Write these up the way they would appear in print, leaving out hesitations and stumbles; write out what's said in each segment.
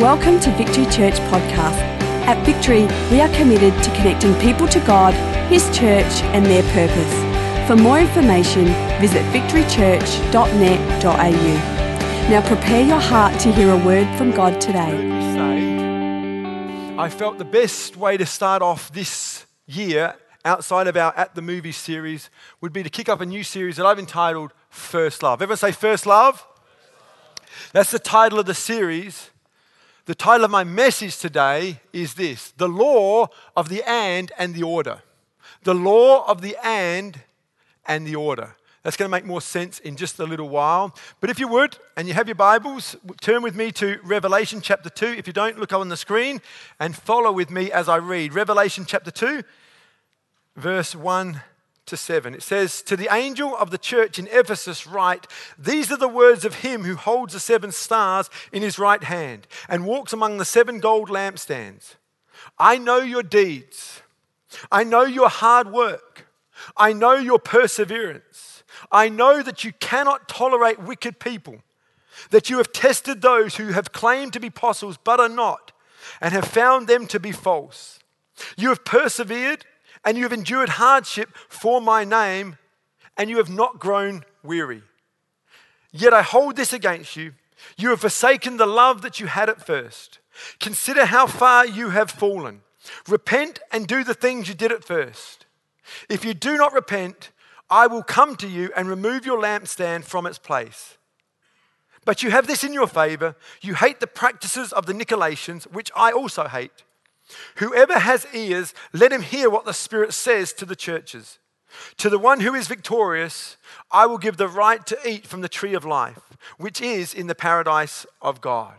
Welcome to Victory Church Podcast. At Victory, we are committed to connecting people to God, His church and their purpose. For more information, visit victorychurch.net.au. Now prepare your heart to hear a word from God today. I felt the best way to start off this year outside of our At The Movies series would be to kick up a new series that I've entitled First Love. Everyone say First Love? That's the title of the series. The title of my message today is this: the law of the and the order. The law of the and the order. That's going to make more sense in just a little while. But if you would, and you have your Bibles, turn with me to Revelation chapter 2. If you don't, look on the screen and follow with me as I read. Revelation chapter 2, verse 1 to 7. It says, "To the angel of the church in Ephesus write, these are the words of him who holds the seven stars in his right hand and walks among the seven gold lampstands. I know your deeds. I know your hard work. I know your perseverance. I know that you cannot tolerate wicked people, that you have tested those who have claimed to be apostles but are not, and have found them to be false. You have persevered, and you have endured hardship for my name, and you have not grown weary. Yet I hold this against you. You have forsaken the love that you had at first. Consider how far you have fallen. Repent and do the things you did at first. If you do not repent, I will come to you and remove your lampstand from its place. But you have this in your favor. You hate the practices of the Nicolaitans, which I also hate. Whoever has ears, let him hear what the Spirit says to the churches. To the one who is victorious, I will give the right to eat from the tree of life, which is in the paradise of God."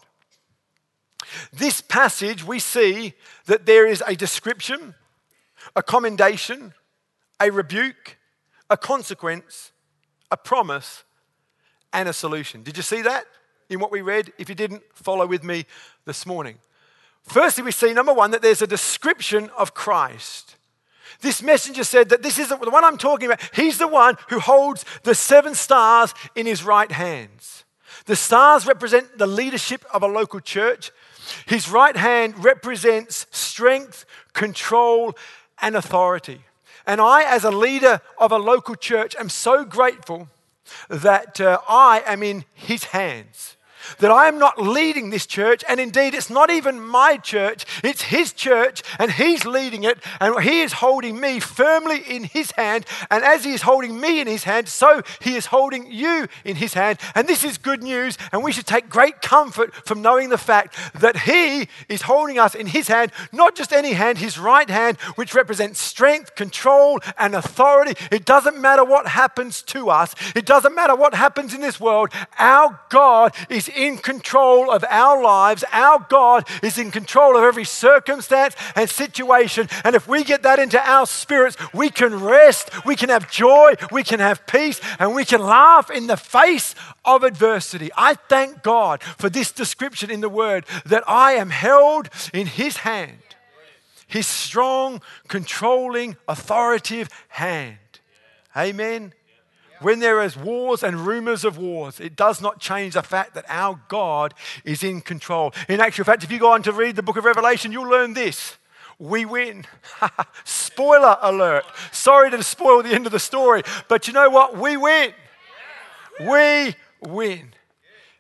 This passage, we see that there is a description, a commendation, a rebuke, a consequence, a promise, and a solution. Did you see that in what we read? If you didn't, follow with me this morning. Firstly, we see, number one, that there's a description of Christ. This messenger said that this is the one I'm talking about. He's the one who holds the seven stars in his right hands. The stars represent the leadership of a local church. His right hand represents strength, control, and authority. And I, as a leader of a local church, am so grateful that I am in his hands. That I am not leading this church, and indeed it's not even my church, it's his church, and he's leading it, and he is holding me firmly in his hand, and as he is holding me in his hand, so he is holding you in his hand. And this is good news, and we should take great comfort from knowing the fact that he is holding us in his hand, not just any hand, his right hand, which represents strength, control, and authority. It doesn't matter what happens to us, it doesn't matter what happens in this world, our God is in control of our lives. Our God is in control of every circumstance and situation. And if we get that into our spirits, we can rest, we can have joy, we can have peace, and we can laugh in the face of adversity. I thank God for this description in the Word, that I am held in his hand, his strong, controlling, authoritative hand. Amen. When there is wars and rumors of wars, it does not change the fact that our God is in control. In actual fact, if you go on to read the book of Revelation, you'll learn this: we win. Spoiler alert. Sorry to spoil the end of the story, but you know what? We win. We win.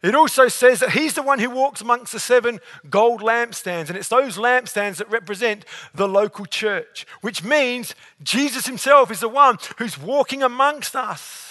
It also says that he's the one who walks amongst the seven gold lampstands, and it's those lampstands that represent the local church, which means Jesus himself is the one who's walking amongst us.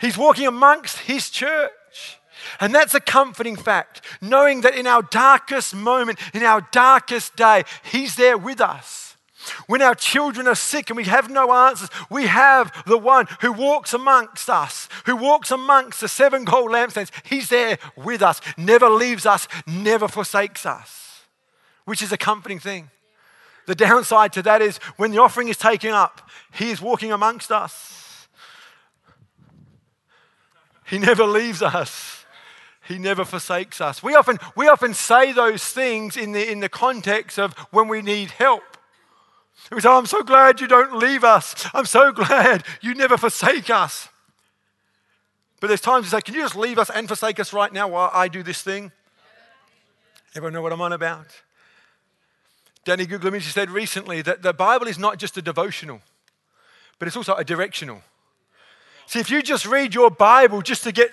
He's walking amongst his church. And that's a comforting fact, knowing that in our darkest moment, in our darkest day, he's there with us. When our children are sick and we have no answers, we have the one who walks amongst us, who walks amongst the seven gold lampstands. He's there with us, never leaves us, never forsakes us, which is a comforting thing. The downside to that is when the offering is taken up, he is walking amongst us. He never leaves us. He never forsakes us. We often say those things in the context of when we need help. We say, "Oh, I'm so glad you don't leave us. I'm so glad you never forsake us." But there's times we say, "Can you just leave us and forsake us right now while I do this thing?" Everyone know what I'm on about? Danny Guglielmich said recently that the Bible is not just a devotional, but it's also a directional. See, if you just read your Bible just to get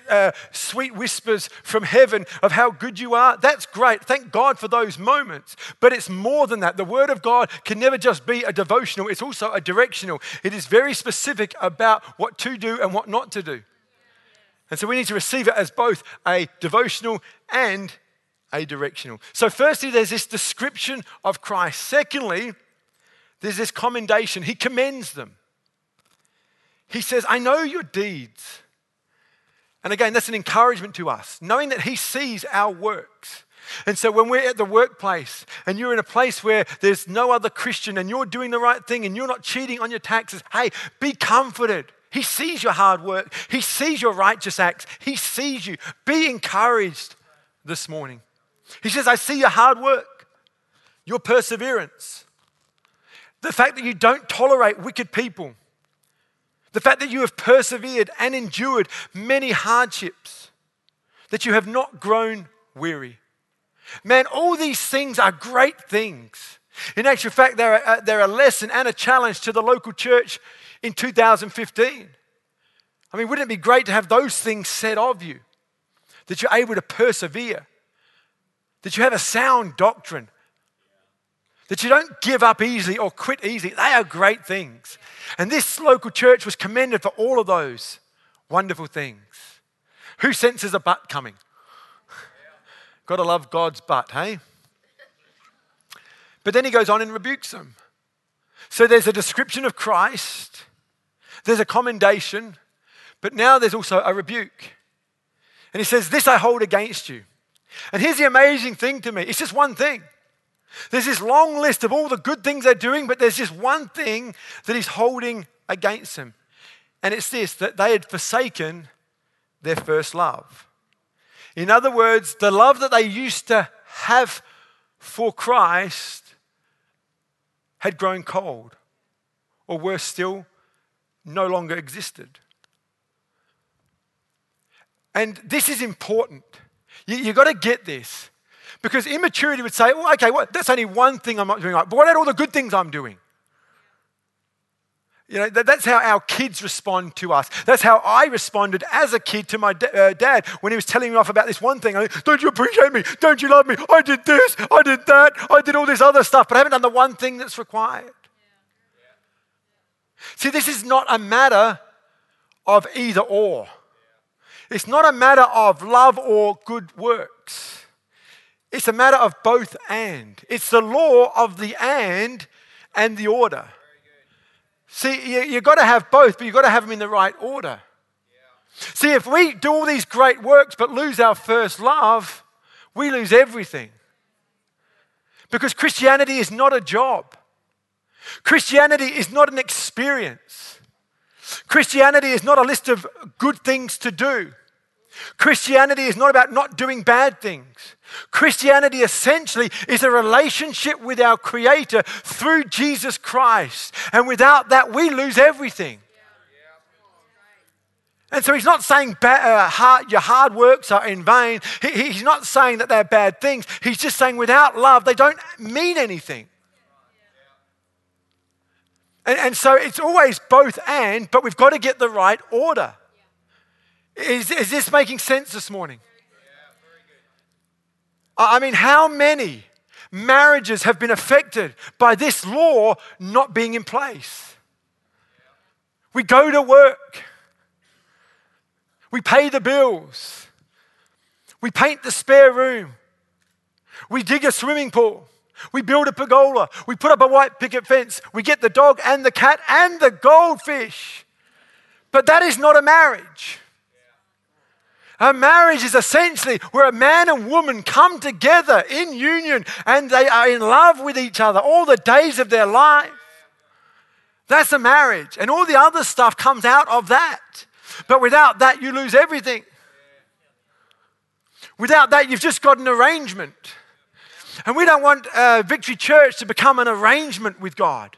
sweet whispers from heaven of how good you are, that's great. Thank God for those moments. But it's more than that. The Word of God can never just be a devotional. It's also a directional. It is very specific about what to do and what not to do. And so we need to receive it as both a devotional and a directional. So firstly, there's this description of Christ. Secondly, there's this commendation. He commends them. He says, I know your deeds. And again, that's an encouragement to us, knowing that he sees our works. And so when we're at the workplace and you're in a place where there's no other Christian and you're doing the right thing and you're not cheating on your taxes, hey, be comforted. He sees your hard work. He sees your righteous acts. He sees you. Be encouraged this morning. He says, I see your hard work, your perseverance, the fact that you don't tolerate wicked people, the fact that you have persevered and endured many hardships, that you have not grown weary. Man, all these things are great things. In actual fact, they're a lesson and a challenge to the local church in 2015. I mean, wouldn't it be great to have those things said of you? That you're able to persevere, that you have a sound doctrine, that you don't give up easily or quit easily. They are great things. And this local church was commended for all of those wonderful things. Who senses a but coming? Gotta love God's but, hey? But then he goes on and rebukes them. So there's a description of Christ, there's a commendation, but now there's also a rebuke. And he says, this I hold against you. And here's the amazing thing to me. It's just one thing. There's this long list of all the good things they're doing, but there's just one thing that he's holding against them. And it's this, that they had forsaken their first love. In other words, the love that they used to have for Christ had grown cold, or worse still, no longer existed. And this is important. You've got to get this. Because immaturity would say, well, okay, that's only one thing I'm not doing right. But what about all the good things I'm doing? You know, that's how our kids respond to us. That's how I responded as a kid to my dad when he was telling me off about this one thing. I said, don't you appreciate me? Don't you love me? I did this, I did that, I did all this other stuff, but I haven't done the one thing that's required. See, this is not a matter of either or. It's not a matter of love or good works. It's a matter of both and. It's the law of the and the order. See, you've got to have both, but you've got to have them in the right order. Yeah. See, if we do all these great works but lose our first love, we lose everything. Because Christianity is not a job. Christianity is not an experience. Christianity is not a list of good things to do. Christianity is not about not doing bad things. Christianity essentially is a relationship with our Creator through Jesus Christ. And without that, we lose everything. And so he's not saying your hard works are in vain. He's not saying that they're bad things. He's just saying without love, they don't mean anything. And so it's always both and, but we've got to get the right order. Yeah. Is this making sense this morning? Yeah, very good. I mean, how many marriages have been affected by this law not being in place? Yeah. We go to work. We pay the bills. We paint the spare room. We dig a swimming pool. We build a pergola. We put up a white picket fence. We get the dog and the cat and the goldfish. But that is not a marriage. A marriage is essentially where a man and woman come together in union and they are in love with each other all the days of their life. That's a marriage. And all the other stuff comes out of that. But without that, you lose everything. Without that, you've just got an arrangement. And we don't want Victory Church to become an arrangement with God.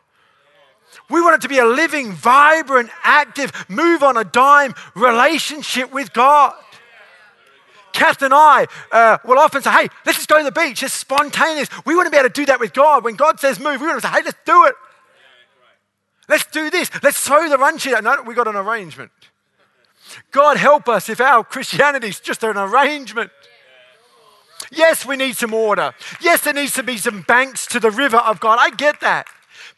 We want it to be a living, vibrant, active, move on a dime relationship with God. Kath and I will often say, hey, let's just go to the beach. It's spontaneous. We wouldn't be able to do that with God. When God says move, we would say, hey, let's do it. Let's do this. Let's sow the run sheet. No, we got an arrangement. God help us if our Christianity is just an arrangement. Yes, we need some order. Yes, there needs to be some banks to the river of God. I get that.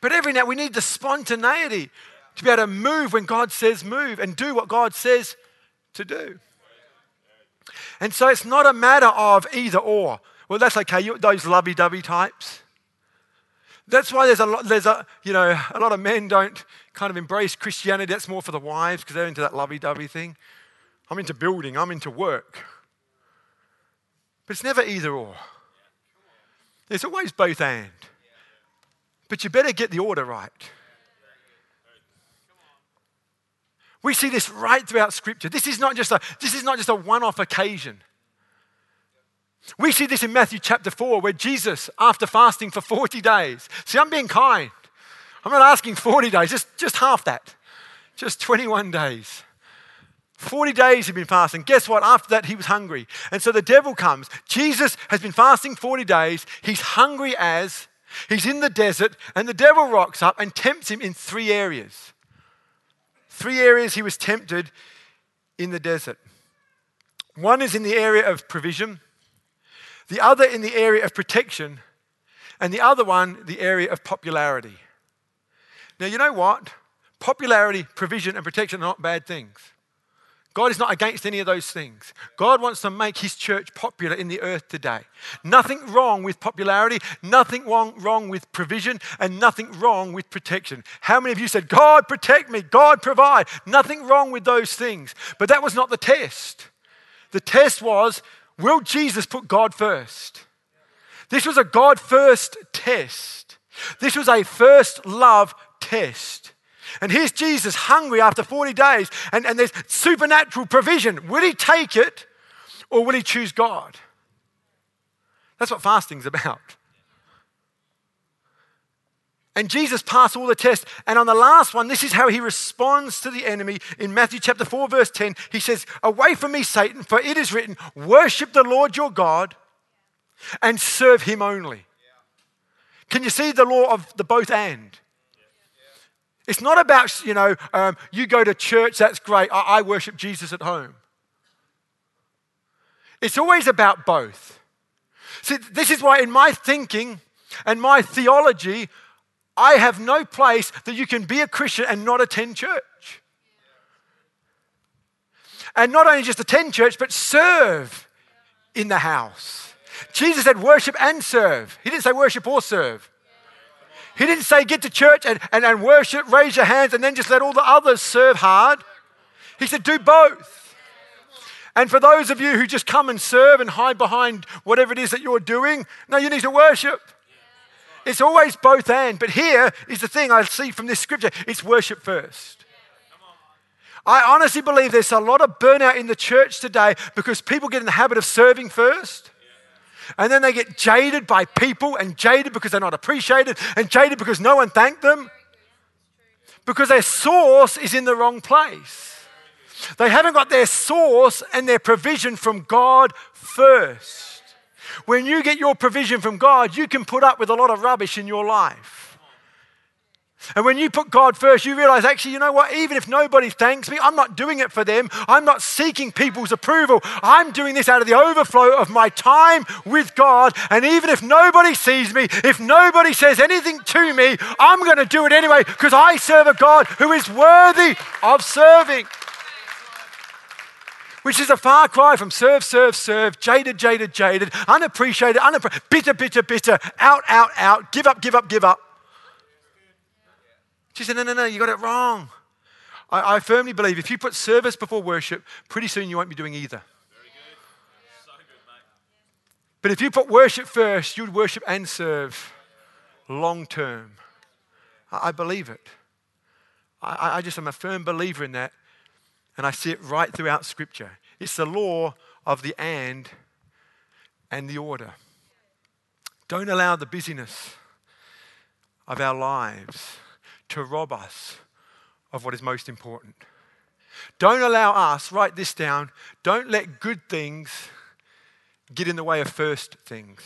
But every now we need the spontaneity to be able to move when God says move and do what God says to do. And so it's not a matter of either or. Well, that's okay. Those lovey-dovey types. That's why a lot of men don't kind of embrace Christianity. That's more for the wives because they're into that lovey-dovey thing. I'm into building. I'm into work. But it's never either or. It's always both and. But you better get the order right. We see this right throughout Scripture. This is not just a one-off occasion. We see this in Matthew chapter 4 where Jesus, after fasting for 40 days, see, I'm being kind. I'm not asking 40 days, just half that. Just 21 days. 40 days he'd been fasting. Guess what? After that, he was hungry. And so the devil comes. Jesus has been fasting 40 days. He's hungry as, he's in the desert, and the devil rocks up and tempts him in three areas. 3 areas he was tempted in the desert. One is in the area of provision. The other in the area of protection, and the other one, the area of popularity. Now, you know what? Popularity, provision, and protection are not bad things. God is not against any of those things. God wants to make his church popular in the earth today. Nothing wrong with popularity, nothing wrong with provision, and nothing wrong with protection. How many of you said, God protect me, God provide? Nothing wrong with those things. But that was not the test. The test was, will Jesus put God first? This was a God first test. This was a first love test. And here's Jesus hungry after 40 days and there's supernatural provision. Will he take it or will he choose God? That's what fasting's about. And Jesus passed all the tests. And on the last one, this is how he responds to the enemy. In Matthew chapter 4, verse 10, he says, away from me, Satan, for it is written, worship the Lord your God and serve him only. Yeah. Can you see the law of the both and? Yeah. It's not about, you go to church, that's great. I worship Jesus at home. It's always about both. See, this is why in my thinking and my theology, I have no place that you can be a Christian and not attend church. And not only just attend church, but serve in the house. Jesus said worship and serve. He didn't say worship or serve. He didn't say get to church and worship, raise your hands, and then just let all the others serve hard. He said do both. And for those of you who just come and serve and hide behind whatever it is that you're doing, no, you need to worship. It's always both and, but here is the thing I see from this scripture. It's worship first. I honestly believe there's a lot of burnout in the church today because people get in the habit of serving first, and then they get jaded by people and jaded because they're not appreciated and jaded because no one thanked them because their source is in the wrong place. They haven't got their source and their provision from God first. When you get your provision from God, you can put up with a lot of rubbish in your life. And when you put God first, you realize, actually, you know what? Even if nobody thanks me, I'm not doing it for them. I'm not seeking people's approval. I'm doing this out of the overflow of my time with God. And even if nobody sees me, if nobody says anything to me, I'm going to do it anyway because I serve a God who is worthy of serving. Which is a far cry from serve, serve, serve, jaded, jaded, jaded, unappreciated, bitter, bitter, bitter, out, out, out, give up, give up, give up. She said, no, you got it wrong. I firmly believe if you put service before worship, pretty soon you won't be doing either. Very good. So good, mate. But if you put worship first, you'd worship and serve long term. I believe it. I just am a firm believer in that. And I see it right throughout Scripture. It's the law of the and the order. Don't allow the busyness of our lives to rob us of what is most important. Don't allow us, write this down, don't let good things get in the way of first things.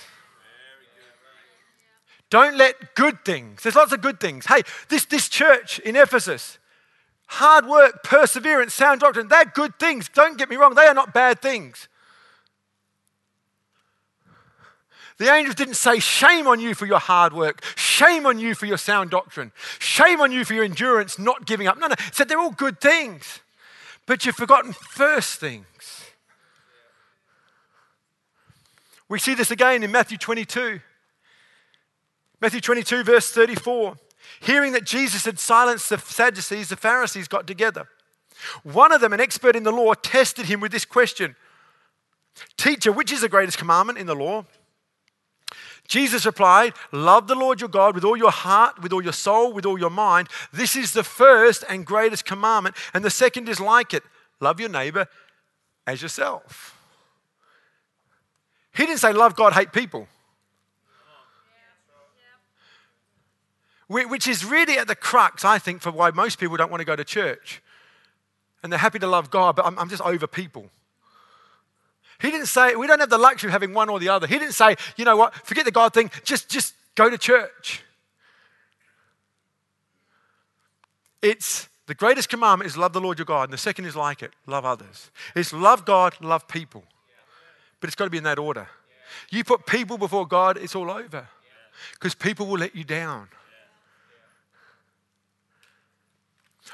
Don't let good things, there's lots of good things. Hey, this church in Ephesus, hard work, perseverance, sound doctrine, they're good things. Don't get me wrong, they are not bad things. The angels didn't say, shame on you for your hard work. Shame on you for your sound doctrine. Shame on you for your endurance, not giving up. No, it said they're all good things. But you've forgotten first things. We see this again in Matthew 22. Matthew 22, verse 34. Hearing that Jesus had silenced the Sadducees, the Pharisees got together. One of them, an expert in the law, tested him with this question. Teacher, which is the greatest commandment in the law? Jesus replied, love the Lord your God with all your heart, with all your soul, with all your mind. This is the first and greatest commandment. And the second is like it. Love your neighbor as yourself. He didn't say love God, hate people. Which is really at the crux, I think, for why most people don't want to go to church. And they're happy to love God, but I'm just over people. He didn't say, we don't have the luxury of having one or the other. He didn't say, you know what, forget the God thing, just go to church. It's the greatest commandment is love the Lord your God, and the second is like it, love others. It's love God, love people. But it's got to be in that order. You put people before God, it's all over. Because people will let you down.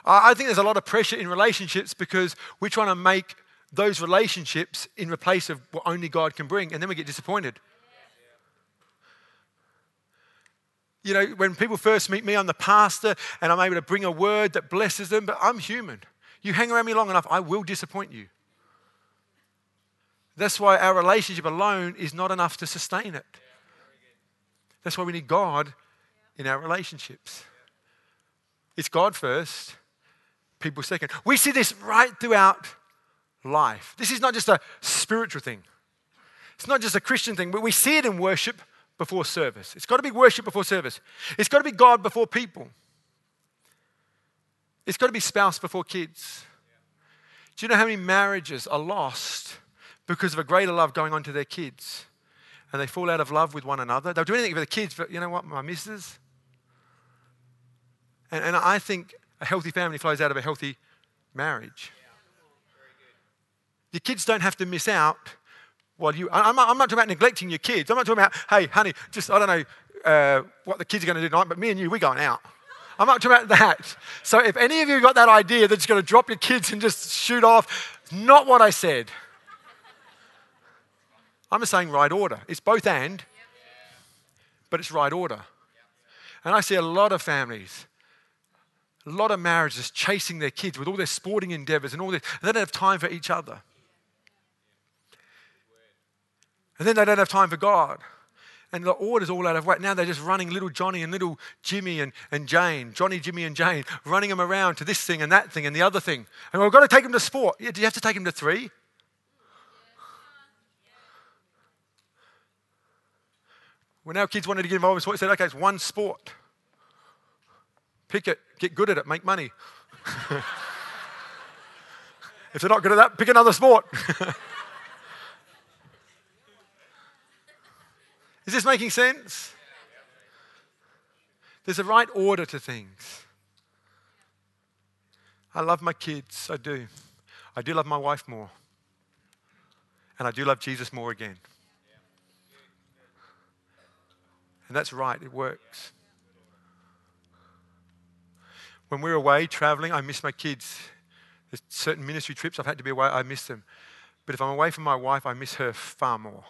I think there's a lot of pressure in relationships because we're trying to make those relationships in the place of what only God can bring, and then we get disappointed. You know, when people first meet me, I'm the pastor, and I'm able to bring a word that blesses them, but I'm human. You hang around me long enough, I will disappoint you. That's why our relationship alone is not enough to sustain it. That's why we need God in our relationships. It's God first, people second. We see this right throughout life. This is not just a spiritual thing. It's not just a Christian thing, but we see it in worship before service. It's got to be worship before service. It's got to be God before people. It's got to be spouse before kids. Do you know how many marriages are lost because of a greater love going on to their kids? And they fall out of love with one another. They'll do anything for the kids, but you know what, my missus? And I think a healthy family flows out of a healthy marriage. Your kids don't have to miss out while you... I'm not talking about neglecting your kids. I'm not talking about, hey, honey, just, I don't know what the kids are going to do tonight, but me and you, we're going out. I'm not talking about that. So if any of you got that idea that you're going to drop your kids and just shoot off, not what I said. I'm just saying right order. It's both and, but it's right order. And I see a lot of families... A lot of marriages chasing their kids with all their sporting endeavors and all this. And they don't have time for each other. And then they don't have time for God. And the order's all out of whack. Now they're just running little Johnny and little Jimmy and Jane. Johnny, Jimmy and Jane. Running them around to this thing and that thing and the other thing. And we've got to take them to sport. Yeah, do you have to take them to 3? When our kids wanted to get involved in sport, we said, okay, it's one sport. Pick it, get good at it, make money. If they're not good at that, pick another sport. Is this making sense? There's a right order to things. I love my kids, I do. I do love my wife more. And I do love Jesus more again. And that's right, it works. When we're away traveling, I miss my kids. There's certain ministry trips I've had to be away, I miss them. But if I'm away from my wife, I miss her far more.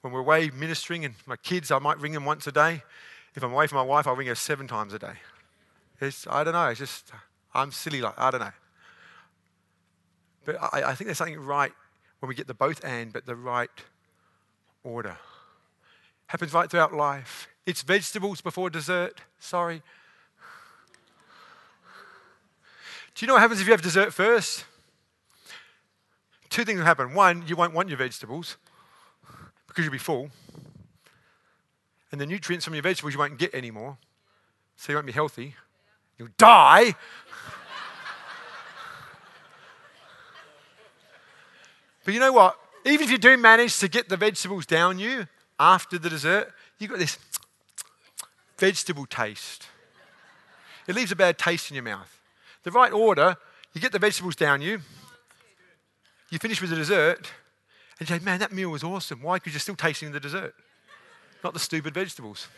When we're away ministering and my kids, I might ring them once a day. If I'm away from my wife, I'll ring her 7 times a day. It's, I don't know, it's just, I'm silly like, I don't know. But I think there's something right when we get the both and, but the right order. Happens right throughout life. It's vegetables before dessert. Sorry. Do you know what happens if you have dessert first? 2 things will happen. 1, you won't want your vegetables because you'll be full. And the nutrients from your vegetables you won't get anymore. So you won't be healthy. You'll die. But you know what? Even if you do manage to get the vegetables down you after the dessert, you've got this vegetable taste. It leaves a bad taste in your mouth. The right order, you get the vegetables down you, you finish with the dessert, and you say, man, that meal was awesome. Why? Because you're still tasting the dessert, not the stupid vegetables.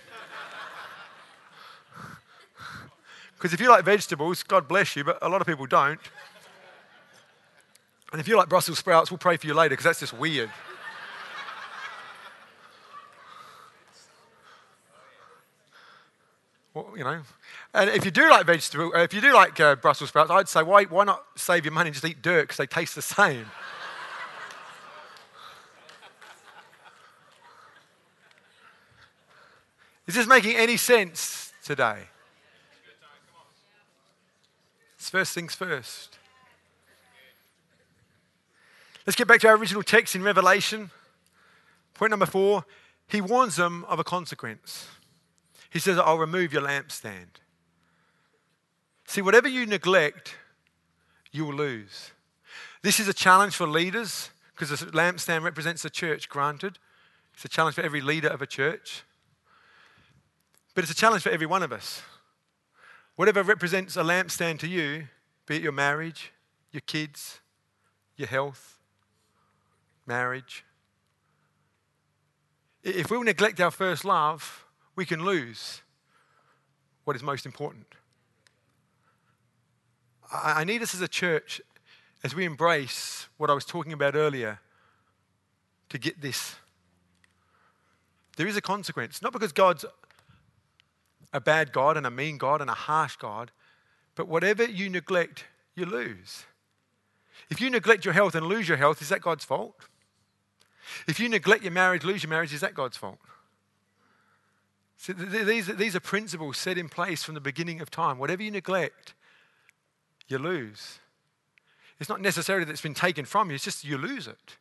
Because if you like vegetables, God bless you, but a lot of people don't. And if you like Brussels sprouts, we'll pray for you later, because that's just weird. Well, you know, and if you do like Brussels sprouts, I'd say why not save your money and just eat dirt, because they taste the same. Is this making any sense today? It's first things first. Let's get back to our original text in Revelation. Point number 4, he warns them of a consequence. He says, I'll remove your lampstand. See, whatever you neglect, you will lose. This is a challenge for leaders, because the lampstand represents the church, granted. It's a challenge for every leader of a church. But it's a challenge for every one of us. Whatever represents a lampstand to you, be it your marriage, your kids, your health, marriage. If we neglect our first love, we can lose what is most important. I need us as a church, as we embrace what I was talking about earlier, to get this. There is a consequence, not because God's a bad God and a mean God and a harsh God, but whatever you neglect, you lose. If you neglect your health and lose your health, is that God's fault? If you neglect your marriage, lose your marriage, is that God's fault? So these are principles set in place from the beginning of time. Whatever you neglect, you lose. It's not necessarily that it's been taken from you, it's just you lose it.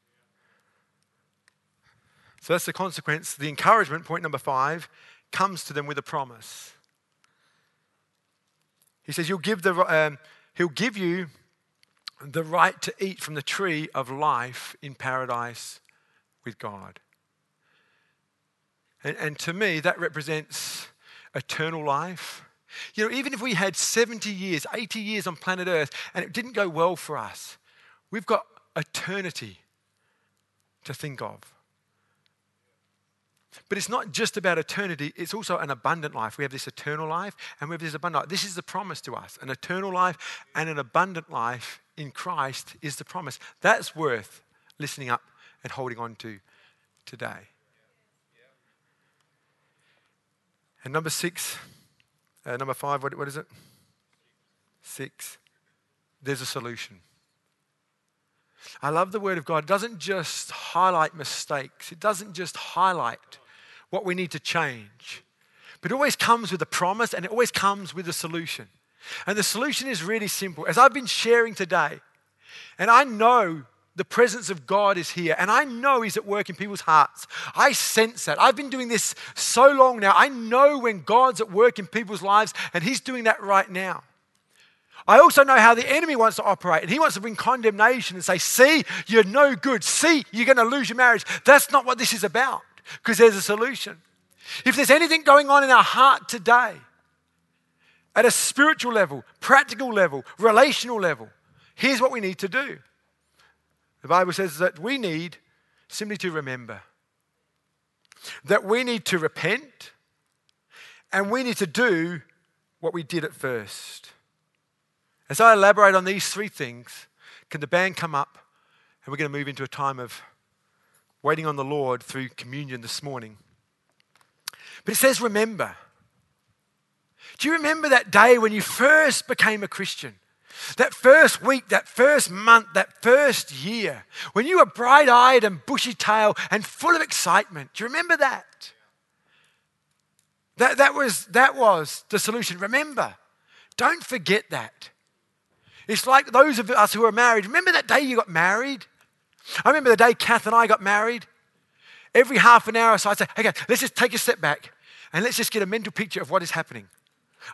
So that's the consequence. The encouragement, point number 5, comes to them with a promise. He says, he'll give you the right to eat from the tree of life in paradise with God. And to me, that represents eternal life. You know, even if we had 70 years, 80 years on planet Earth, and it didn't go well for us, we've got eternity to think of. But it's not just about eternity, it's also an abundant life. We have this eternal life and we have this abundant life. This is the promise to us. An eternal life and an abundant life in Christ is the promise. That's worth listening up and holding on to today. And number five, what is it? 6. There's a solution. I love the Word of God. It doesn't just highlight mistakes. It doesn't just highlight what we need to change. But it always comes with a promise and it always comes with a solution. And the solution is really simple. As I've been sharing today, and I know the presence of God is here, and I know He's at work in people's hearts. I sense that. I've been doing this so long now. I know when God's at work in people's lives, and He's doing that right now. I also know how the enemy wants to operate, and he wants to bring condemnation and say, see, you're no good. See, you're going to lose your marriage. That's not what this is about, because there's a solution. If there's anything going on in our heart today, at a spiritual level, practical level, relational level, here's what we need to do. The Bible says that we need simply to remember, that we need to repent, and we need to do what we did at first. As I elaborate on these 3 things, can the band come up? And we're going to move into a time of waiting on the Lord through communion this morning. But it says remember. Do you remember that day when you first became a Christian? That first week, that first month, that first year, when you were bright-eyed and bushy-tailed and full of excitement. Do you remember that? That was the solution. Remember. Don't forget that. It's like those of us who are married. Remember that day you got married? I remember the day Kath and I got married. Every half an hour or so I'd say, okay, let's just take a step back and let's just get a mental picture of what is happening.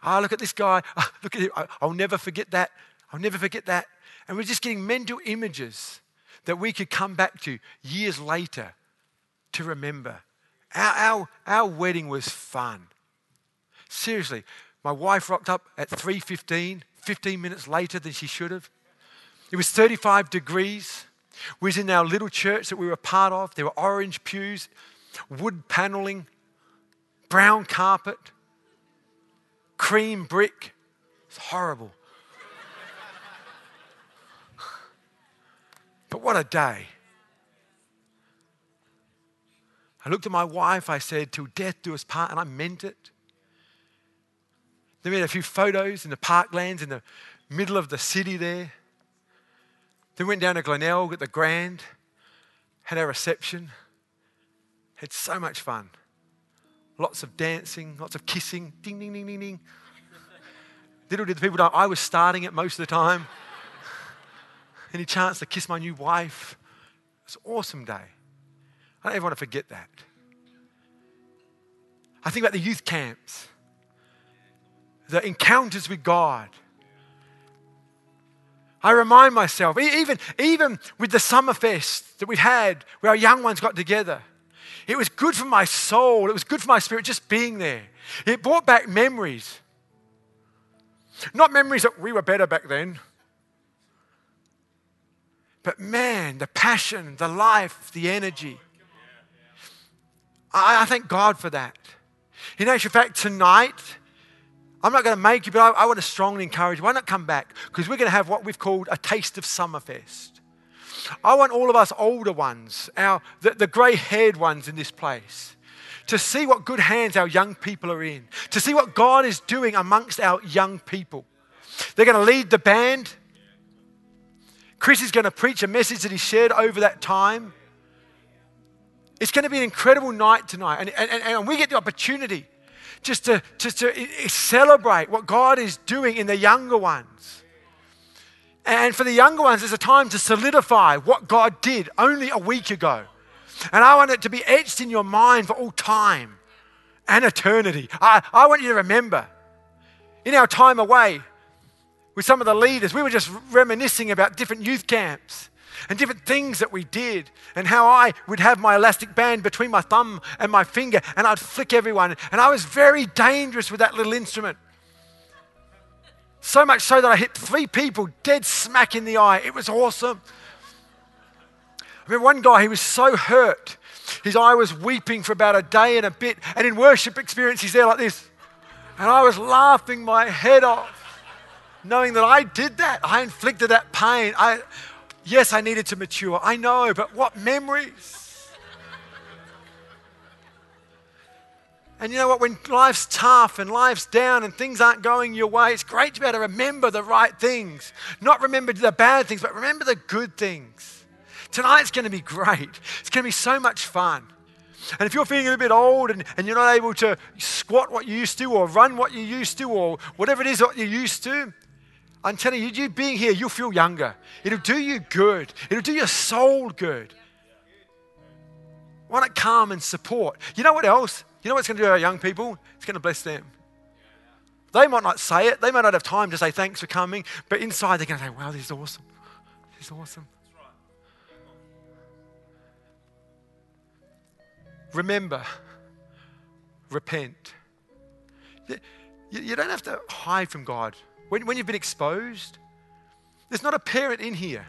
Ah, look at this guy. Oh, look at him. I'll never forget that. I'll never forget that. And we're just getting mental images. that we could come back to years later to remember. Our wedding was fun. Seriously, my wife rocked up at 3:15, 15 minutes later than she should have. It was 35 degrees. We was in our little church that we were part of. There were orange pews, wood paneling, brown carpet, cream brick. It's horrible. But what a day. I looked at my wife, I said, "Till death do us part," and I meant it. Then we had a few photos in the parklands in the middle of the city there. Then went down to Glenelg at the Grand, had our reception, had so much fun. Lots of dancing, lots of kissing, ding, ding, ding, ding, ding. Little did the people know, I was starting it most of the time. Any chance to kiss my new wife. It's an awesome day. I don't ever want to forget that. I think about the youth camps, the encounters with God. I remind myself, even with the Summer Fest that we had where our young ones got together, it was good for my soul. It was good for my spirit just being there. It brought back memories. Not memories that we were better back then. But man, the passion, the life, the energy. I thank God for that. In actual fact, tonight, I'm not going to make you, but I want to strongly encourage you. Why not come back? Because we're going to have what we've called a taste of Summerfest. I want all of us older ones, the grey-haired ones in this place, to see what good hands our young people are in, to see what God is doing amongst our young people. They're going to lead the band. Chris is going to preach a message that he shared over that time. It's going to be an incredible night tonight. And we get the opportunity just to celebrate what God is doing in the younger ones. And for the younger ones, there's a time to solidify what God did only a week ago. And I want it to be etched in your mind for all time and eternity. I want you to remember. In our time away, with some of the leaders, we were just reminiscing about different youth camps and different things that we did and how I would have my elastic band between my thumb and my finger and I'd flick everyone. And I was very dangerous with that little instrument. So much so that I hit 3 people dead smack in the eye. It was awesome. I remember one guy, he was so hurt. His eye was weeping for about a day and a bit. And in worship experience, he's there like this. And I was laughing my head off, knowing that I did that. I inflicted that pain. Yes, I needed to mature. I know, but what memories. And you know what? When life's tough and life's down and things aren't going your way, it's great to be able to remember the right things. Not remember the bad things, but remember the good things. Tonight's going to be great. It's going to be so much fun. And if you're feeling a bit old and you're not able to squat what you used to or run what you used to or whatever it is that you used to, I'm telling you, you being here, you'll feel younger. It'll do you good. It'll do your soul good. Why not come and support? You know what else? You know what's going to do our young people? It's going to bless them. They might not say it. They might not have time to say thanks for coming. But inside they're going to say, wow, this is awesome. This is awesome. Remember, repent. You don't have to hide from God. When you've been exposed, there's not a parent in here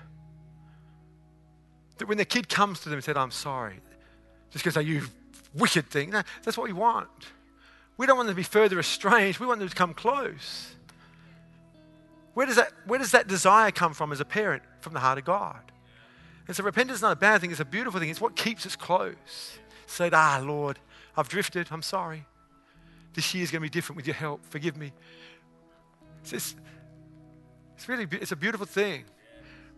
that when the kid comes to them and said, "I'm sorry," just going to say, "You wicked thing." No, that's what we want. We don't want them to be further estranged. We want them to come close. Where does that desire come from as a parent? From the heart of God. And so repentance is not a bad thing. It's a beautiful thing. It's what keeps us close. Said, Lord, I've drifted. I'm sorry. This year's going to be different with your help. Forgive me. It's a beautiful thing.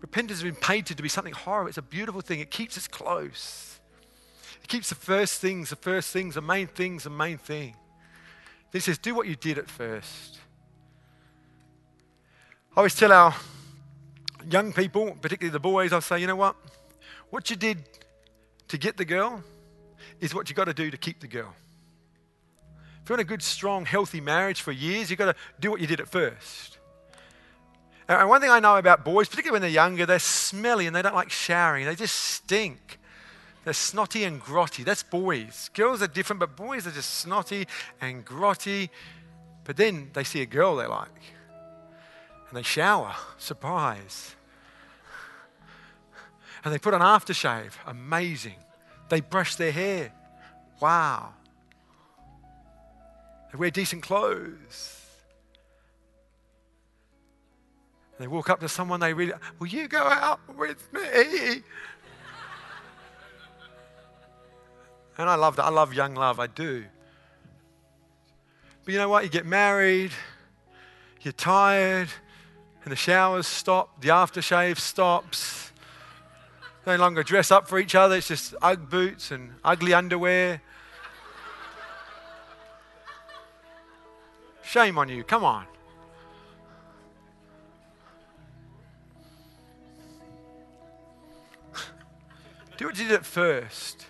Repentance has been painted to be something horrible. It's a beautiful thing. It keeps us close. It keeps the main thing. This says, do what you did at first. I always tell our young people, particularly the boys, I say, you know what? What you did to get the girl is what you got to do to keep the girl. If you want a good, strong, healthy marriage for years, you've got to do what you did at first. And one thing I know about boys, particularly when they're younger, they're smelly and they don't like showering. They just stink. They're snotty and grotty. That's boys. Girls are different, but boys are just snotty and grotty. But then they see a girl they like and they shower. Surprise. And they put on aftershave. Amazing. They brush their hair. Wow. They wear decent clothes. And they walk up to someone they really, will you go out with me? And I love that. I love young love. I do. But you know what? You get married. You're tired. And the showers stop. The aftershave stops. No longer dress up for each other. It's just Ugg boots and ugly underwear. Shame on you. Come on. Do what you did at first.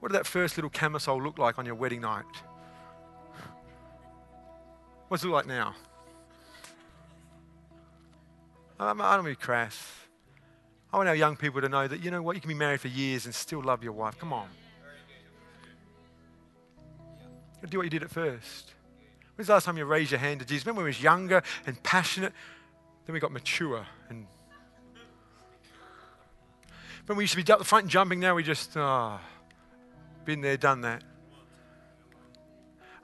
What did that first little camisole look like on your wedding night? What's it look like now? I don't want to be crass. I want our young people to know that, you know what, you can be married for years and still love your wife. Come on. Do what you did at first. When's the last time you raised your hand to Jesus? Remember when we was younger and passionate? Then we got mature. And when we used to be up the front and jumping, now we just, been there, done that.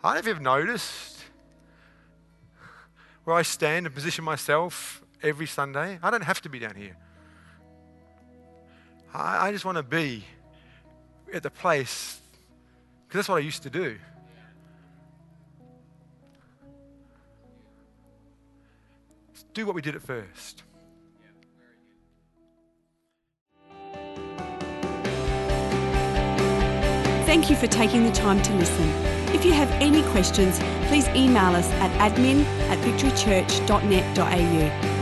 I don't know if you've noticed where I stand and position myself every Sunday. I don't have to be down here. I just want to be at the place because that's what I used to do. Let's do what we did at first. Thank you for taking the time to listen. If you have any questions, please email us at admin@victorychurch.net.au.